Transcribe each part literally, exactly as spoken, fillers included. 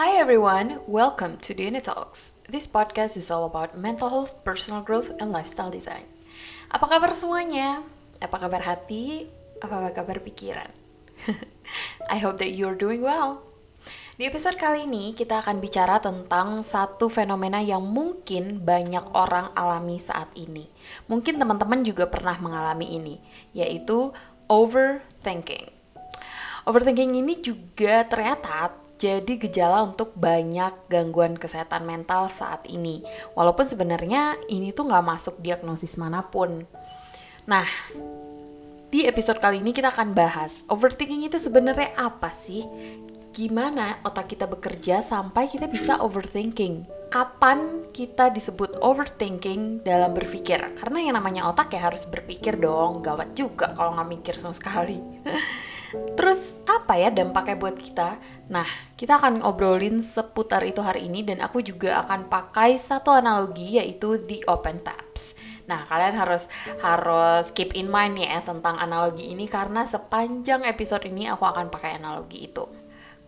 Hi everyone, welcome to Dinny Talks. This podcast is all about mental health, personal growth, and lifestyle design. Apa kabar semuanya? Apa kabar hati? Apa kabar pikiran? I hope that you're doing well. Di episode kali ini kita akan bicara tentang satu fenomena yang mungkin banyak orang alami saat ini. Mungkin teman-teman juga pernah mengalami ini, yaitu overthinking. Overthinking ini juga ternyata jadi gejala untuk banyak gangguan kesehatan mental saat ini. Walaupun sebenarnya ini tuh gak masuk diagnosis manapun. Nah, di episode kali ini kita akan bahas overthinking itu sebenarnya apa sih? Gimana otak kita bekerja sampai kita bisa overthinking? Kapan kita disebut overthinking dalam berpikir? Karena yang namanya otak ya harus berpikir dong. Gawat juga kalau gak mikir sama sekali. Terus apa ya dampaknya buat kita? Nah, kita akan obrolin seputar itu hari ini dan aku juga akan pakai satu analogi yaitu The Open Tabs. Nah, kalian harus harus keep in mind ya tentang analogi ini karena sepanjang episode ini aku akan pakai analogi itu.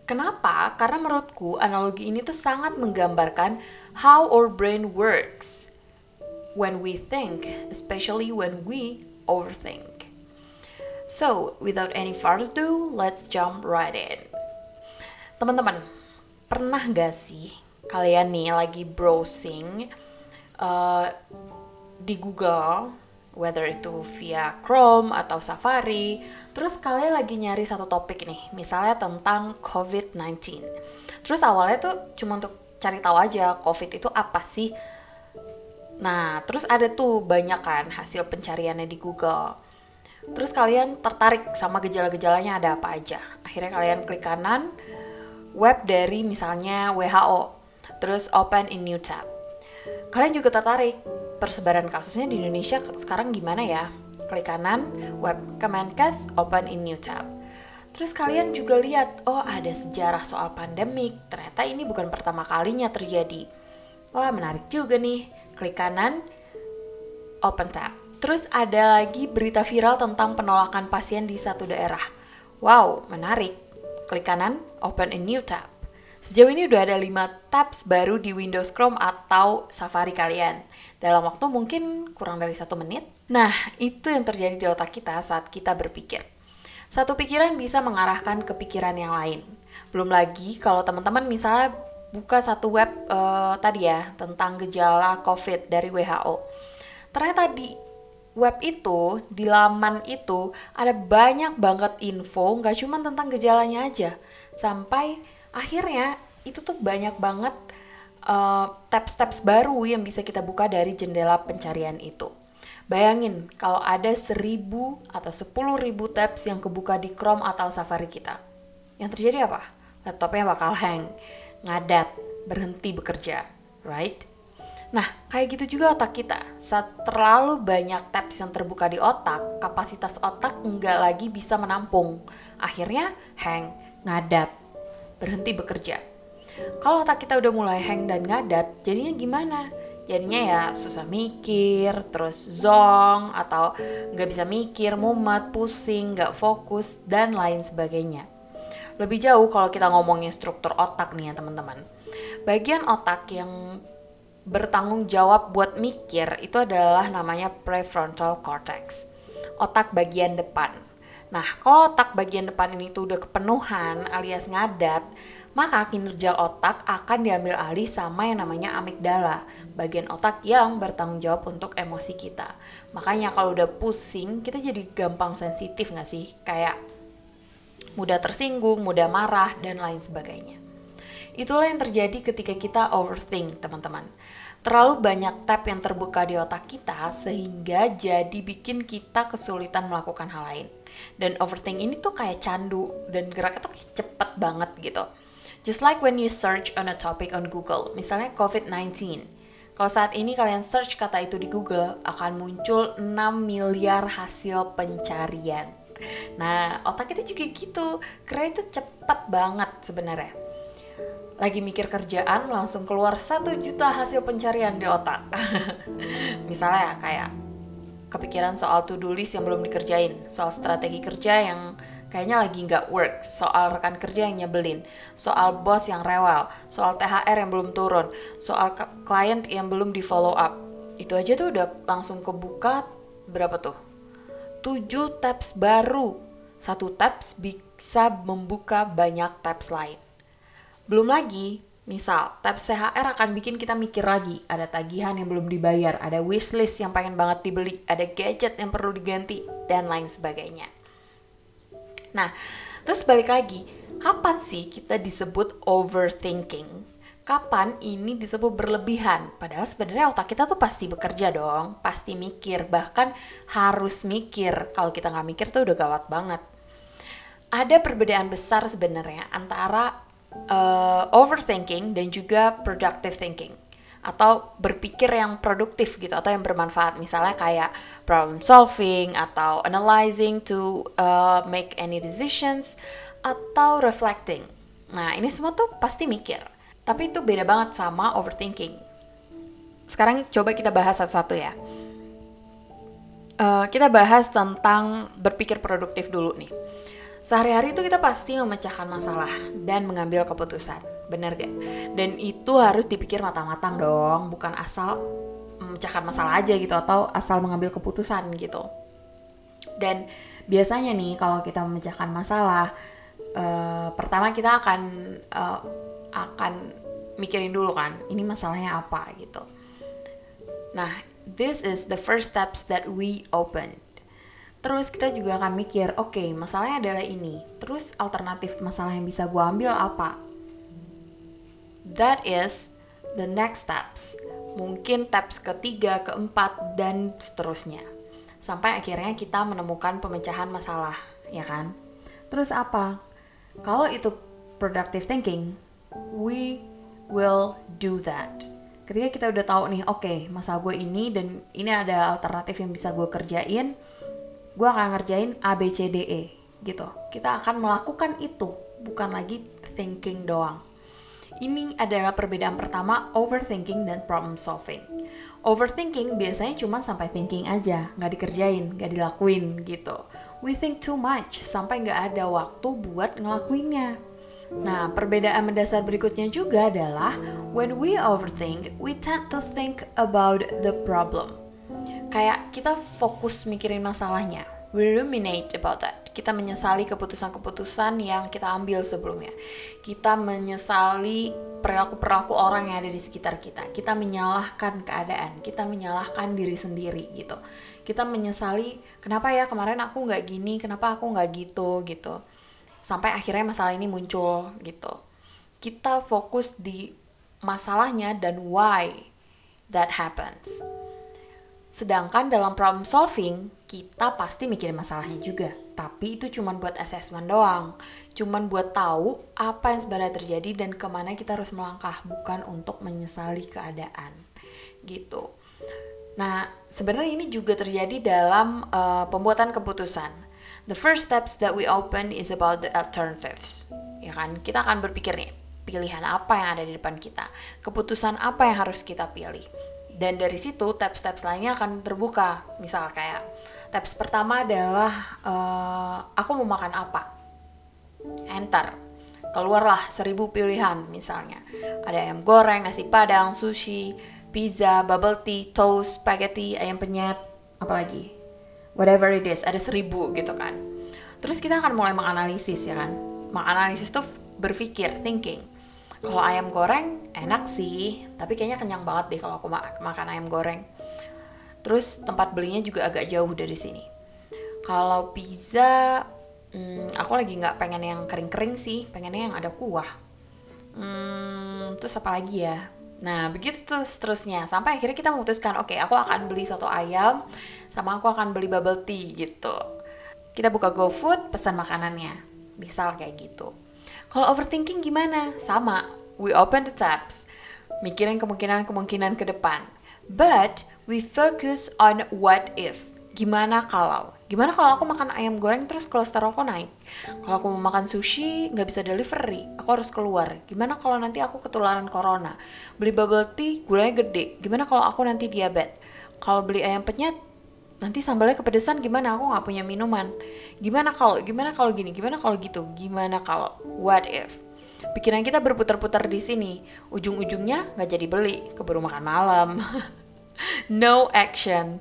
Kenapa? Karena menurutku analogi ini tuh sangat menggambarkan how our brain works when we think, especially when we overthink. So, without any further ado, let's jump right in. Teman-teman, pernah gak sih kalian nih lagi browsing uh, di Google, whether itu via Chrome atau Safari, terus kalian lagi nyari satu topik nih, misalnya tentang covid nineteen. Terus awalnya tuh cuma untuk cari tahu aja, COVID itu apa sih? Nah, terus ada tuh banyak kan hasil pencariannya di Google. Terus kalian tertarik sama gejala-gejalanya ada apa aja. Akhirnya kalian klik kanan web dari misalnya W H O, terus open in new tab. Kalian juga tertarik persebaran kasusnya di Indonesia sekarang gimana ya? Klik kanan web Kemenkes, open in new tab. Terus kalian juga lihat, oh ada sejarah soal pandemik, ternyata ini bukan pertama kalinya terjadi. Wah menarik juga nih, klik kanan open tab. Terus ada lagi berita viral tentang penolakan pasien di satu daerah. Wow, menarik. Klik kanan, open a new tab. Sejauh ini udah ada lima tabs baru di Windows Chrome atau Safari kalian. Dalam waktu mungkin kurang dari satu menit. Nah, itu yang terjadi di otak kita saat kita berpikir. Satu pikiran bisa mengarahkan ke pikiran yang lain. Belum lagi kalau teman-teman misalnya buka satu web eh, tadi ya, tentang gejala COVID dari W H O. Ternyata di web itu, di laman itu, ada banyak banget info, nggak cuma tentang gejalanya aja. Sampai akhirnya itu tuh banyak banget uh, tabs-tabs baru yang bisa kita buka dari jendela pencarian itu. Bayangin kalau ada seribu atau sepuluh ribu tabs yang kebuka di Chrome atau Safari kita. Yang terjadi apa? Laptopnya bakal hang, ngadat, berhenti bekerja, right? Nah, kayak gitu juga otak kita. Saat terlalu banyak tabs yang terbuka di otak, kapasitas otak nggak lagi bisa menampung. Akhirnya hang, ngadat, berhenti bekerja. Kalau otak kita udah mulai hang dan ngadat, jadinya gimana? Jadinya ya susah mikir, terus zonk, atau nggak bisa mikir, mumet, pusing, nggak fokus, dan lain sebagainya. Lebih jauh kalau kita ngomongin struktur otak nih ya teman-teman. Bagian otak yang bertanggung jawab buat mikir itu adalah namanya prefrontal cortex, otak bagian depan. Nah, kalau otak bagian depan ini tuh udah kepenuhan alias ngadat, maka kinerja otak akan diambil alih sama yang namanya amigdala, bagian otak yang bertanggung jawab untuk emosi kita. Makanya kalau udah pusing, kita jadi gampang sensitif nggak sih? Kayak mudah tersinggung, mudah marah, dan lain sebagainya. Itulah yang terjadi ketika kita overthink, teman-teman. Terlalu banyak tab yang terbuka di otak kita sehingga jadi bikin kita kesulitan melakukan hal lain. Dan overthink ini tuh kayak candu dan geraknya tuh cepet banget gitu. Just like when you search on a topic on Google, misalnya covid nineteen. Kalau saat ini kalian search kata itu di Google, akan muncul enam miliar hasil pencarian. Nah, otak kita juga gitu, geraknya tuh cepet banget sebenarnya. Lagi mikir kerjaan, langsung keluar satu juta hasil pencarian di otak. Misalnya kayak kepikiran soal to-do list yang belum dikerjain, soal strategi kerja yang kayaknya lagi nggak work, soal rekan kerja yang nyebelin, soal bos yang rewel, soal T H R yang belum turun, soal klien yang belum di follow up. Itu aja tuh udah langsung kebuka berapa tuh? tujuh tabs baru. Satu tabs bisa membuka banyak tabs lain. Belum lagi, misal, tabs T H R akan bikin kita mikir lagi, ada tagihan yang belum dibayar, ada wishlist yang pengen banget dibeli, ada gadget yang perlu diganti, dan lain sebagainya. Nah, terus balik lagi, kapan sih kita disebut overthinking? Kapan ini disebut berlebihan? Padahal sebenarnya otak kita tuh pasti bekerja dong, pasti mikir, bahkan harus mikir. Kalau kita nggak mikir tuh udah gawat banget. Ada perbedaan besar sebenarnya antara Uh, overthinking dan juga productive thinking, atau berpikir yang produktif gitu, atau yang bermanfaat, misalnya kayak problem solving atau analyzing to uh, make any decisions, atau reflecting. Nah, ini semua tuh pasti mikir, tapi itu beda banget sama overthinking. Sekarang coba kita bahas satu-satu ya. uh, kita bahas tentang berpikir produktif dulu nih. Sehari-hari itu kita pasti memecahkan masalah dan mengambil keputusan, benar gak? Dan itu harus dipikir matang-matang dong, bukan asal memecahkan masalah aja gitu, atau asal mengambil keputusan gitu. Dan biasanya nih kalau kita memecahkan masalah, eh, pertama kita akan eh, akan mikirin dulu kan, ini masalahnya apa gitu. Nah, this is the first steps that we open. Terus kita juga akan mikir, oke, okay, masalahnya adalah ini. Terus alternatif masalah yang bisa gue ambil apa? That is the next steps. Mungkin steps ketiga, keempat, dan seterusnya. Sampai akhirnya kita menemukan pemecahan masalah, ya kan? Terus apa? Kalau itu productive thinking, we will do that. Ketika kita udah tahu nih, oke, okay, masalah gue ini dan ini ada alternatif yang bisa gue kerjain, gue akan ngerjain A, B, C, D, E gitu. Kita akan melakukan itu, bukan lagi thinking doang. Ini adalah perbedaan pertama overthinking dan problem solving. Overthinking biasanya cuma sampai thinking aja, nggak dikerjain, nggak dilakuin gitu. We think too much, sampai nggak ada waktu buat ngelakuinnya. Nah, perbedaan mendasar berikutnya juga adalah when we overthink, we tend to think about the problem. Kayak kita fokus mikirin masalahnya, we ruminate about that. Kita menyesali keputusan-keputusan yang kita ambil sebelumnya. Kita menyesali perilaku-perilaku orang yang ada di sekitar kita. Kita menyalahkan keadaan, kita menyalahkan diri sendiri gitu. Kita menyesali, kenapa ya kemarin aku nggak gini, kenapa aku nggak gitu gitu. Sampai akhirnya masalah ini muncul gitu. Kita fokus di masalahnya dan why that happens. Sedangkan dalam problem solving, kita pasti mikirin masalahnya juga. Tapi itu cuma buat assessment doang. Cuma buat tahu apa yang sebenarnya terjadi dan kemana kita harus melangkah. Bukan untuk menyesali keadaan. Gitu. Nah, sebenarnya ini juga terjadi dalam uh, pembuatan keputusan. The first steps that we open is about the alternatives. Ya kan? Kita akan berpikir nih, pilihan apa yang ada di depan kita. Keputusan apa yang harus kita pilih. Dan dari situ tabs-tabs lainnya akan terbuka. Misal kayak tabs pertama adalah uh, aku mau makan apa? Enter. Keluarlah seribu pilihan misalnya. Ada ayam goreng, nasi padang, sushi, pizza, bubble tea, toast, spaghetti, ayam penyet, apalagi. Whatever it is, ada seribu gitu kan. Terus kita akan mulai menganalisis ya kan. Menganalisis tuh berpikir, thinking. Kalau ayam goreng enak sih, tapi kayaknya kenyang banget deh kalau aku ma- makan ayam goreng. Terus tempat belinya juga agak jauh dari sini. Kalau pizza, hmm, aku lagi nggak pengen yang kering-kering sih, pengennya yang ada kuah. Hmm, terus apa lagi ya? Nah, begitu tuh seterusnya. Sampai akhirnya kita memutuskan, oke, okay, aku akan beli soto ayam, sama aku akan beli bubble tea gitu. Kita buka GoFood, pesan makanannya, misal kayak gitu. Kalau overthinking gimana? Sama, we open the tabs, mikirin kemungkinan-kemungkinan ke depan. But we focus on what if. Gimana kalau? Gimana kalau aku makan ayam goreng terus kolesterolku naik? Kalau aku mau makan sushi nggak bisa delivery, aku harus keluar. Gimana kalau nanti aku ketularan corona? Beli bubble tea gulanya gede. Gimana kalau aku nanti diabetes? Kalau beli ayam penyet nanti sambalnya kepedesan gimana, aku nggak punya minuman, gimana kalau gimana kalau gini, gimana kalau gitu, gimana kalau what if. Pikiran kita berputar-putar di sini, ujung-ujungnya nggak jadi beli, keburu makan malam. No action.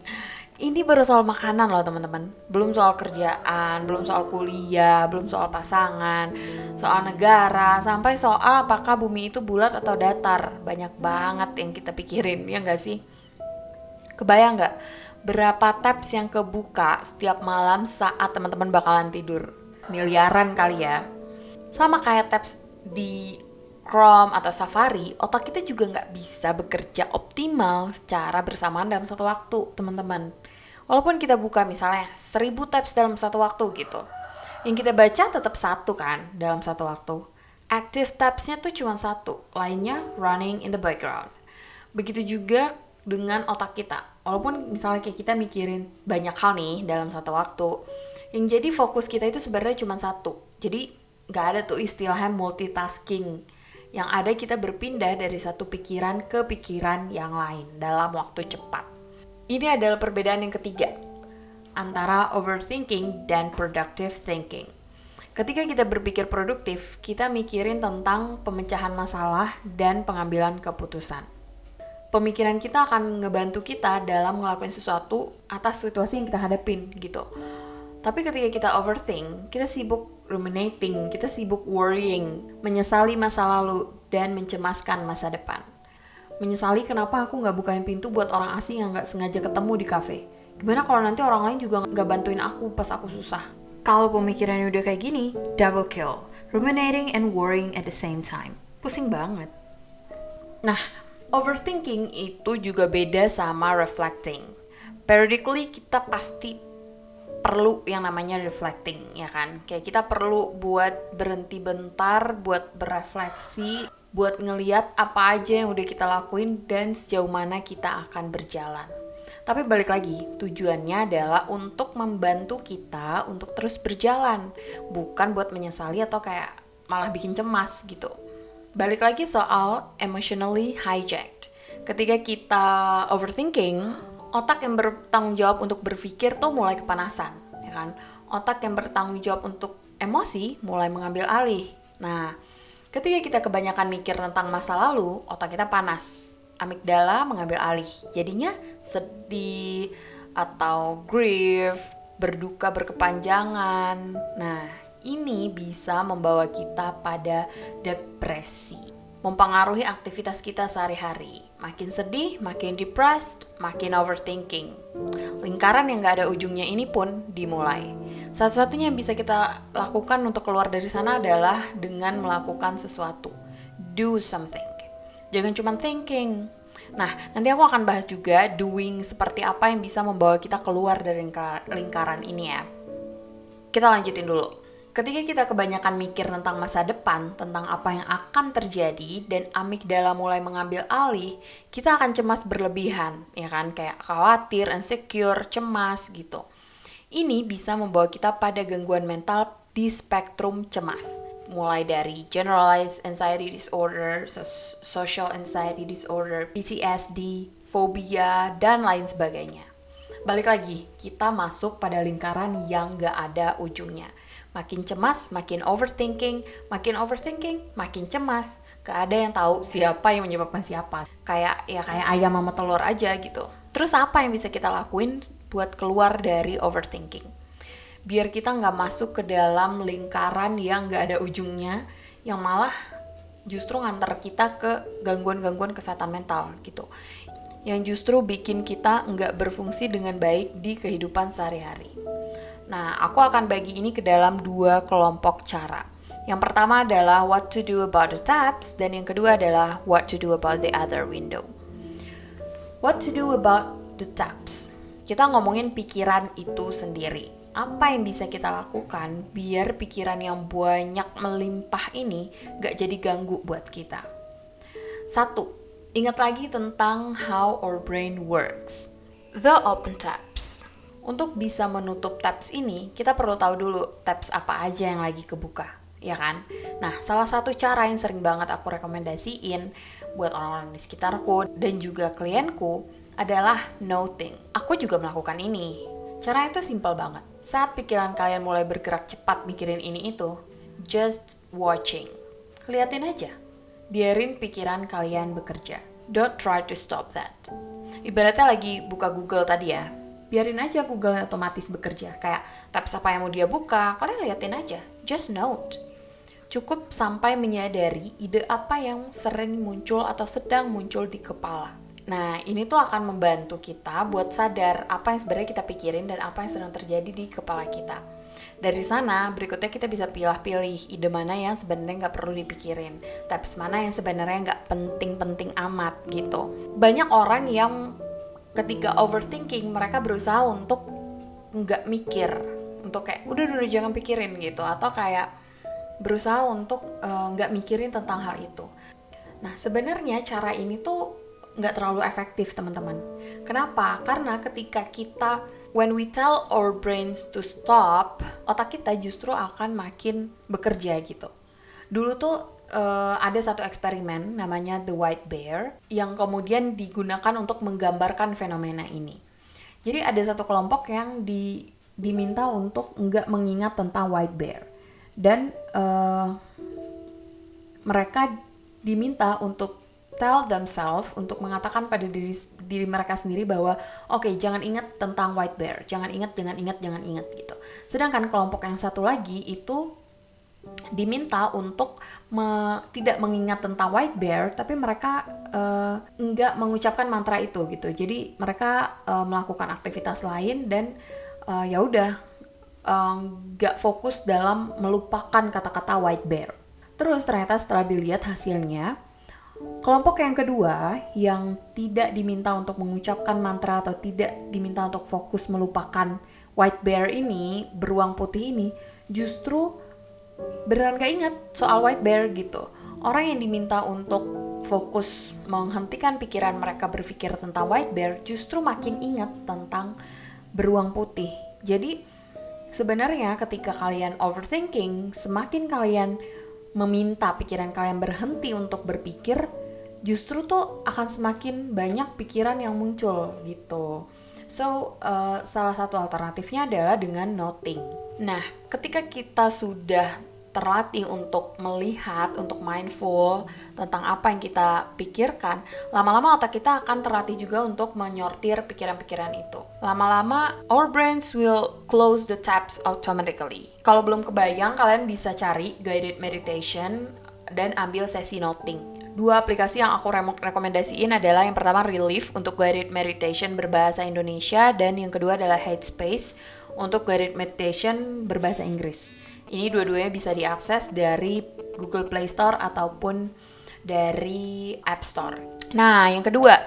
Ini baru soal makanan loh teman-teman, belum soal kerjaan, belum soal kuliah, belum soal pasangan, soal negara, sampai soal apakah bumi itu bulat atau datar. Banyak banget yang kita pikirin, ya nggak sih? Kebayang nggak berapa tabs yang kebuka setiap malam saat teman-teman bakalan tidur? Miliaran kali ya. Sama kayak tabs di Chrome atau Safari, otak kita juga nggak bisa bekerja optimal secara bersamaan dalam satu waktu, teman-teman. Walaupun kita buka misalnya seribu tabs dalam satu waktu gitu, yang kita baca tetap satu kan dalam satu waktu. Active tabsnya tuh cuma satu, lainnya running in the background. Begitu juga dengan otak kita. Walaupun misalnya kayak kita mikirin banyak hal nih dalam satu waktu, yang jadi fokus kita itu sebenarnya cuma satu. Jadi nggak ada tuh istilahnya multitasking. Yang ada kita berpindah dari satu pikiran ke pikiran yang lain dalam waktu cepat. Ini adalah perbedaan yang ketiga antara overthinking dan productive thinking. Ketika kita berpikir produktif, kita mikirin tentang pemecahan masalah dan pengambilan keputusan. Pemikiran kita akan ngebantu kita dalam ngelakuin sesuatu atas situasi yang kita hadapin gitu. Tapi ketika kita overthink, kita sibuk ruminating, kita sibuk worrying, menyesali masa lalu, dan mencemaskan masa depan. Menyesali kenapa aku nggak bukain pintu buat orang asing yang nggak sengaja ketemu di kafe. Gimana kalau nanti orang lain juga nggak bantuin aku pas aku susah? Kalau pemikirannya udah kayak gini, double kill. Ruminating and worrying at the same time. Pusing banget. Nah, overthinking itu juga beda sama reflecting. Periodically kita pasti perlu yang namanya reflecting, ya kan? Kayak kita perlu buat berhenti bentar, buat berefleksi, buat ngeliat apa aja yang udah kita lakuin dan sejauh mana kita akan berjalan. Tapi balik lagi, tujuannya adalah untuk membantu kita untuk terus berjalan, bukan buat menyesali atau kayak malah bikin cemas gitu. Balik lagi soal emotionally hijacked. Ketika kita overthinking, otak yang bertanggung jawab untuk berpikir tuh mulai kepanasan, ya kan? Otak yang bertanggung jawab untuk emosi mulai mengambil alih. Nah, ketika kita kebanyakan mikir tentang masa lalu, otak kita panas. Amigdala mengambil alih. Jadinya sedih atau grief, berduka berkepanjangan. Nah, ini bisa membawa kita pada depresi. Mempengaruhi aktivitas kita sehari-hari. Makin sedih, makin depressed, makin overthinking. Lingkaran yang gak ada ujungnya ini pun dimulai. Satu-satunya yang bisa kita lakukan untuk keluar dari sana adalah dengan melakukan sesuatu. Do something. Jangan cuma thinking. Nah, nanti aku akan bahas juga doing seperti apa yang bisa membawa kita keluar dari lingkaran ini ya. Kita lanjutin dulu. Ketika kita kebanyakan mikir tentang masa depan, tentang apa yang akan terjadi, dan amigdala mulai mengambil alih, kita akan cemas berlebihan, ya kan? Kayak khawatir, insecure, cemas, gitu. Ini bisa membawa kita pada gangguan mental di spektrum cemas. Mulai dari generalized anxiety disorder, social anxiety disorder, P T S D, fobia, dan lain sebagainya. Balik lagi, kita masuk pada lingkaran yang gak ada ujungnya. Makin cemas, makin overthinking, makin overthinking, makin cemas. Gak ada yang tahu siapa yang menyebabkan siapa. Kayak ya kayak ayam sama telur aja gitu. Terus apa yang bisa kita lakuin buat keluar dari overthinking? Biar kita gak masuk ke dalam lingkaran yang gak ada ujungnya, yang malah justru nganter kita ke gangguan-gangguan kesehatan mental gitu. Yang justru bikin kita gak berfungsi dengan baik di kehidupan sehari-hari. Nah, aku akan bagi ini ke dalam dua kelompok cara. Yang pertama adalah what to do about the tabs, dan yang kedua adalah what to do about the other window. What to do about the tabs? Kita ngomongin pikiran itu sendiri. Apa yang bisa kita lakukan biar pikiran yang banyak melimpah ini gak jadi ganggu buat kita? Satu, ingat lagi tentang how our brain works. The open tabs. Untuk bisa menutup tabs ini, kita perlu tahu dulu tabs apa aja yang lagi kebuka, ya kan? Nah, salah satu cara yang sering banget aku rekomendasiin buat orang-orang di sekitarku dan juga klienku adalah noting. Aku juga melakukan ini. Caranya itu simple banget. Saat pikiran kalian mulai bergerak cepat mikirin ini itu, just watching. Liatin aja. Biarin pikiran kalian bekerja. Don't try to stop that. Ibaratnya lagi buka Google tadi ya. Biarin aja Google-nya otomatis bekerja. Kayak tabs apa yang mau dia buka, kalian liatin aja. Just note. Cukup sampai menyadari ide apa yang sering muncul atau sedang muncul di kepala. Nah, ini tuh akan membantu kita buat sadar apa yang sebenarnya kita pikirin dan apa yang sedang terjadi di kepala kita. Dari sana, berikutnya kita bisa pilih-pilih ide mana yang sebenarnya nggak perlu dipikirin, tabs mana yang sebenarnya nggak penting-penting amat gitu. Banyak orang yang ketika overthinking, mereka berusaha untuk nggak mikir, untuk kayak udah udah jangan pikirin gitu, atau kayak berusaha untuk uh, nggak mikirin tentang hal itu. Nah, sebenarnya cara ini tuh nggak terlalu efektif, teman-teman. Kenapa? Karena ketika kita, when we tell our brains to stop, otak kita justru akan makin bekerja gitu. Dulu tuh uh, ada satu eksperimen namanya The White Bear, yang kemudian digunakan untuk menggambarkan fenomena ini. Jadi ada satu kelompok yang di, diminta untuk nggak mengingat tentang White Bear. Dan uh, mereka diminta untuk tell themselves, untuk mengatakan pada diri diri mereka sendiri bahwa oke, okay, jangan ingat tentang White Bear, jangan ingat, jangan ingat, jangan ingat gitu. Sedangkan kelompok yang satu lagi itu diminta untuk me, tidak mengingat tentang White Bear, tapi mereka uh, enggak mengucapkan mantra itu gitu. Jadi mereka uh, melakukan aktivitas lain dan uh, ya udah uh, enggak fokus dalam melupakan kata-kata White Bear. Terus ternyata setelah dilihat hasilnya, kelompok yang kedua yang tidak diminta untuk mengucapkan mantra atau tidak diminta untuk fokus melupakan White Bear ini, beruang putih ini, justru beneran gak ingat soal White Bear gitu. Orang yang diminta untuk fokus menghentikan pikiran mereka berpikir tentang White Bear justru makin ingat tentang beruang putih. Jadi sebenarnya ketika kalian overthinking, semakin kalian meminta pikiran kalian berhenti untuk berpikir, justru tuh akan semakin banyak pikiran yang muncul gitu. So, uh, salah satu alternatifnya adalah dengan noting. Nah, ketika kita sudah terlatih untuk melihat, untuk mindful tentang apa yang kita pikirkan, lama-lama otak kita akan terlatih juga untuk menyortir pikiran-pikiran itu. Lama-lama, our brains will close the tabs automatically. Kalau belum kebayang, kalian bisa cari guided meditation dan ambil sesi noting. Dua aplikasi yang aku rekomendasiin adalah yang pertama Relief untuk guided meditation berbahasa Indonesia, dan yang kedua adalah Headspace untuk guided meditation berbahasa Inggris. Ini dua-duanya bisa diakses dari Google Play Store ataupun dari App Store. Nah, yang kedua,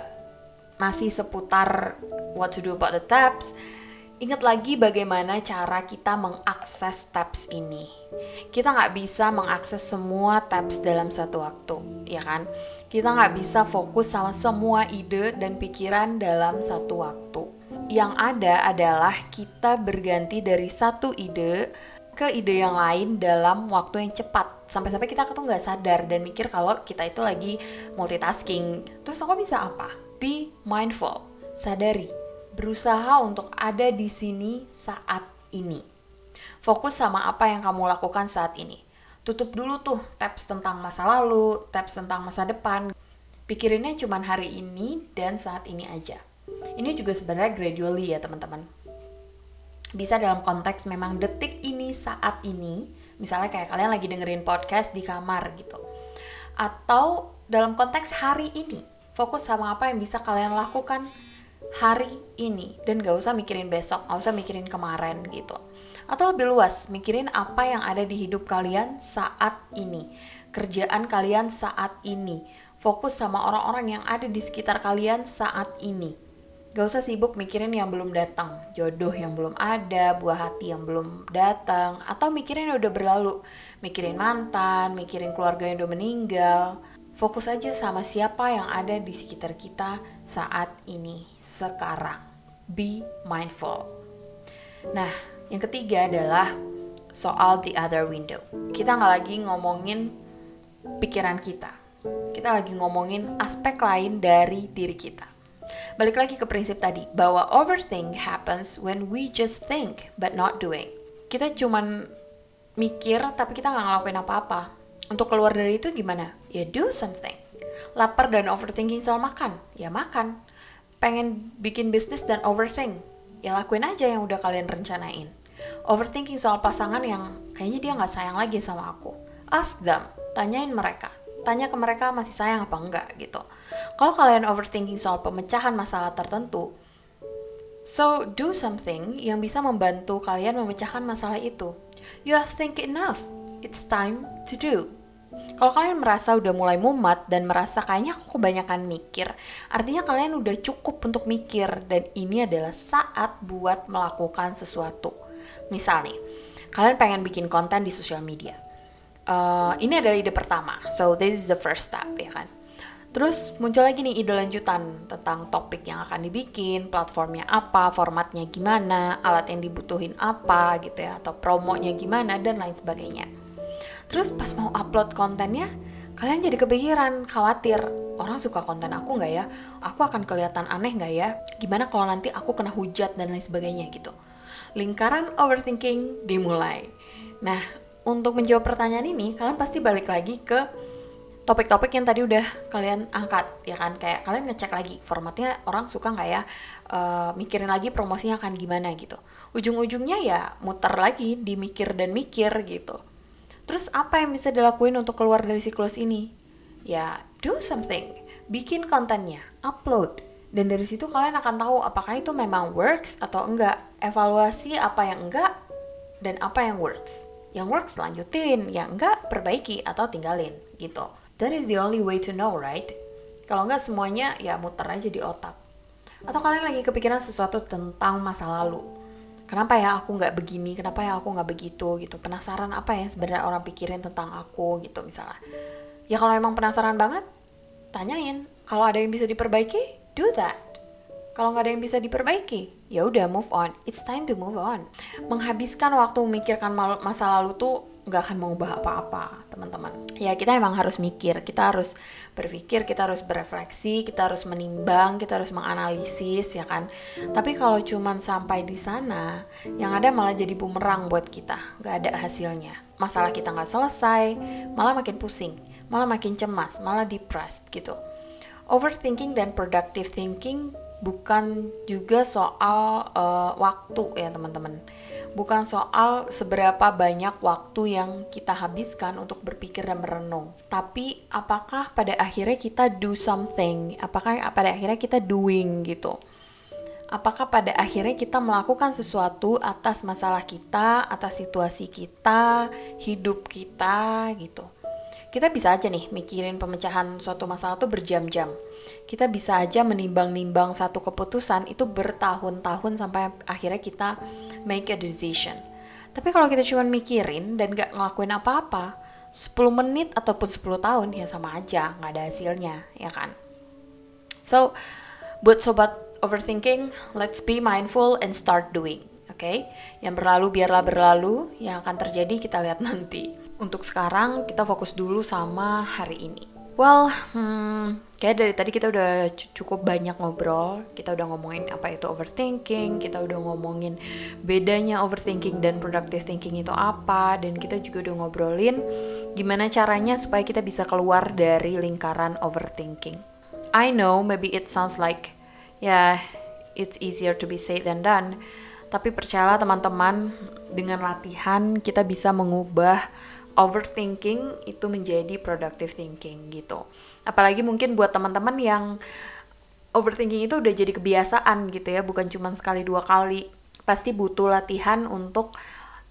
masih seputar what to do about the tabs. Ingat lagi bagaimana cara kita mengakses tabs ini. Kita nggak bisa mengakses semua tabs dalam satu waktu, ya kan? Kita nggak bisa fokus sama semua ide dan pikiran dalam satu waktu. Yang ada adalah kita berganti dari satu ide ke ide yang lain dalam waktu yang cepat, sampai-sampai kita tuh nggak sadar dan mikir kalau kita itu lagi multitasking. Terus aku bisa apa? Be mindful, sadari, berusaha untuk ada di sini saat ini. Fokus sama apa yang kamu lakukan saat ini. Tutup dulu tuh tabs tentang masa lalu, tabs tentang masa depan. Pikirinnya cuma hari ini dan saat ini aja. Ini juga sebenarnya gradually ya teman-teman. Bisa dalam konteks memang detik ini, saat ini. Misalnya kayak kalian lagi dengerin podcast di kamar gitu. Atau dalam konteks hari ini. Fokus sama apa yang bisa kalian lakukan hari ini. Dan gak usah mikirin besok, gak usah mikirin kemarin gitu. Atau lebih luas, mikirin apa yang ada di hidup kalian saat ini. Kerjaan kalian saat ini. Fokus sama orang-orang yang ada di sekitar kalian saat ini. Gak usah sibuk mikirin yang belum datang, jodoh yang belum ada, buah hati yang belum datang, atau mikirin yang udah berlalu, mikirin mantan, mikirin keluarga yang udah meninggal. Fokus aja sama siapa yang ada di sekitar kita saat ini, sekarang. Be mindful. Nah, yang ketiga adalah soal the other window. Kita gak lagi ngomongin pikiran kita, kita lagi ngomongin aspek lain dari diri kita. Balik lagi ke prinsip tadi, bahwa overthink happens when we just think but not doing. Kita cuman mikir tapi kita gak ngelakuin apa-apa. Untuk keluar dari itu gimana? Ya do something. Lapar dan overthinking soal makan, ya makan. Pengen bikin bisnis dan overthink, ya lakuin aja yang udah kalian rencanain. Overthinking soal pasangan yang kayaknya dia gak sayang lagi sama aku, ask them, tanyain mereka. Tanya ke mereka masih sayang apa enggak gitu. Kalau kalian overthinking soal pemecahan masalah tertentu, so do something yang bisa membantu kalian memecahkan masalah itu. You have think enough, it's time to do. Kalau kalian merasa udah mulai mumet dan merasa kayaknya aku kebanyakan mikir, artinya kalian udah cukup untuk mikir dan ini adalah saat buat melakukan sesuatu. Misal nih, kalian pengen bikin konten di sosial media. Uh, ini adalah ide pertama, so this is the first step, ya kan? Terus muncul lagi nih ide lanjutan tentang topik yang akan dibikin, platformnya apa, formatnya gimana, alat yang dibutuhin apa gitu ya, atau promonya gimana, dan lain sebagainya. Terus pas mau upload kontennya, kalian jadi kepikiran, khawatir, orang suka konten aku nggak ya? Aku akan kelihatan aneh nggak ya? Gimana kalau nanti aku kena hujat dan lain sebagainya gitu. Lingkaran overthinking dimulai. Nah, untuk menjawab pertanyaan ini, kalian pasti balik lagi ke topik-topik yang tadi udah kalian angkat, ya kan? Kayak kalian ngecek lagi, formatnya orang suka nggak ya? E, mikirin lagi promosinya akan gimana gitu. Ujung-ujungnya ya muter lagi, dimikir dan mikir gitu. Terus apa yang bisa dilakuin untuk keluar dari siklus ini? Ya, do something. Bikin kontennya, upload. Dan dari situ kalian akan tahu apakah itu memang works atau enggak. Evaluasi apa yang enggak dan apa yang works. Yang works lanjutin, yang enggak perbaiki atau tinggalin gitu. That is the only way to know, right? Kalau enggak semuanya ya muter aja di otak. Atau kalian lagi kepikiran sesuatu tentang masa lalu. Kenapa ya aku enggak begini? Kenapa ya aku enggak begitu gitu? Penasaran apa ya sebenarnya orang pikirin tentang aku gitu misalnya. Ya kalau emang penasaran banget, tanyain. Kalau ada yang bisa diperbaiki, do that. Kalau nggak ada yang bisa diperbaiki, ya udah move on. It's time to move on. Menghabiskan waktu memikirkan masa lalu tuh nggak akan mengubah apa-apa, teman-teman. Ya kita emang harus mikir, kita harus berpikir, kita harus berefleksi, kita harus menimbang, kita harus menganalisis, ya kan. Tapi kalau cuman sampai di sana, yang ada malah jadi bumerang buat kita, nggak ada hasilnya. Masalah kita nggak selesai, malah makin pusing, malah makin cemas, malah depressed gitu. Overthinking dan productive thinking bukan juga soal uh, waktu ya teman-teman. Bukan soal seberapa banyak waktu yang kita habiskan untuk berpikir dan merenung. Tapi apakah pada akhirnya kita do something? Apakah pada akhirnya kita doing gitu? Apakah pada akhirnya kita melakukan sesuatu atas masalah kita, atas situasi kita, hidup kita gitu? Kita bisa aja nih mikirin pemecahan suatu masalah tuh berjam-jam. Kita bisa aja menimbang-nimbang satu keputusan itu bertahun-tahun sampai akhirnya kita make a decision. Tapi kalau kita cuma mikirin dan gak ngelakuin apa-apa, sepuluh menit ataupun sepuluh tahun ya sama aja, gak ada hasilnya, ya kan? So, buat sobat overthinking, let's be mindful and start doing, oke? Okay? Yang berlalu biarlah berlalu, yang akan terjadi kita lihat nanti. Untuk sekarang kita fokus dulu sama hari ini. Well, hmm, kayak dari tadi kita udah cukup banyak ngobrol. Kita udah ngomongin apa itu overthinking, kita udah ngomongin bedanya overthinking dan productive thinking itu apa, dan kita juga udah ngobrolin gimana caranya supaya kita bisa keluar dari lingkaran overthinking. I know, maybe it sounds like, yeah, it's easier to be said than done. Tapi percayalah teman-teman, dengan latihan kita bisa mengubah overthinking itu menjadi productive thinking gitu. Apalagi mungkin buat teman-teman yang overthinking itu udah jadi kebiasaan gitu ya, bukan cuma sekali dua kali. Pasti butuh latihan untuk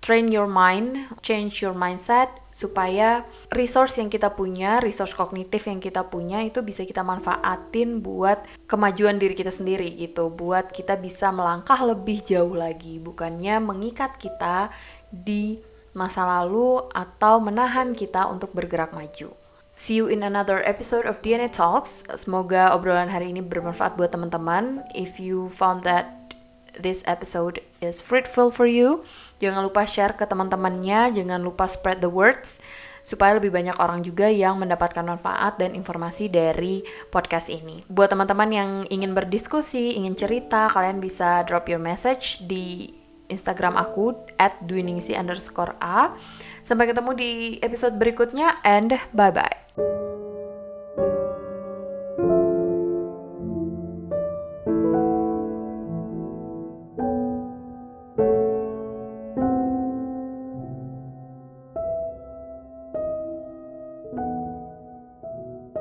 train your mind, change your mindset, supaya resource yang kita punya, resource kognitif yang kita punya itu bisa kita manfaatin buat kemajuan diri kita sendiri gitu. Buat kita bisa melangkah lebih jauh lagi, bukannya mengikat kita di masa lalu atau menahan kita untuk bergerak maju. See you in another episode of Dinny Talks. Semoga obrolan hari ini bermanfaat buat teman-teman. If you found that this episode is fruitful for you, jangan lupa share ke teman-temannya, jangan lupa spread the words. supaya lebih banyak orang juga yang mendapatkan manfaat dan informasi dari podcast ini. Buat teman-teman yang ingin berdiskusi, ingin cerita, kalian bisa drop your message di Instagram aku at dwiningsi underscore a. Sampai ketemu di episode berikutnya, and bye-bye.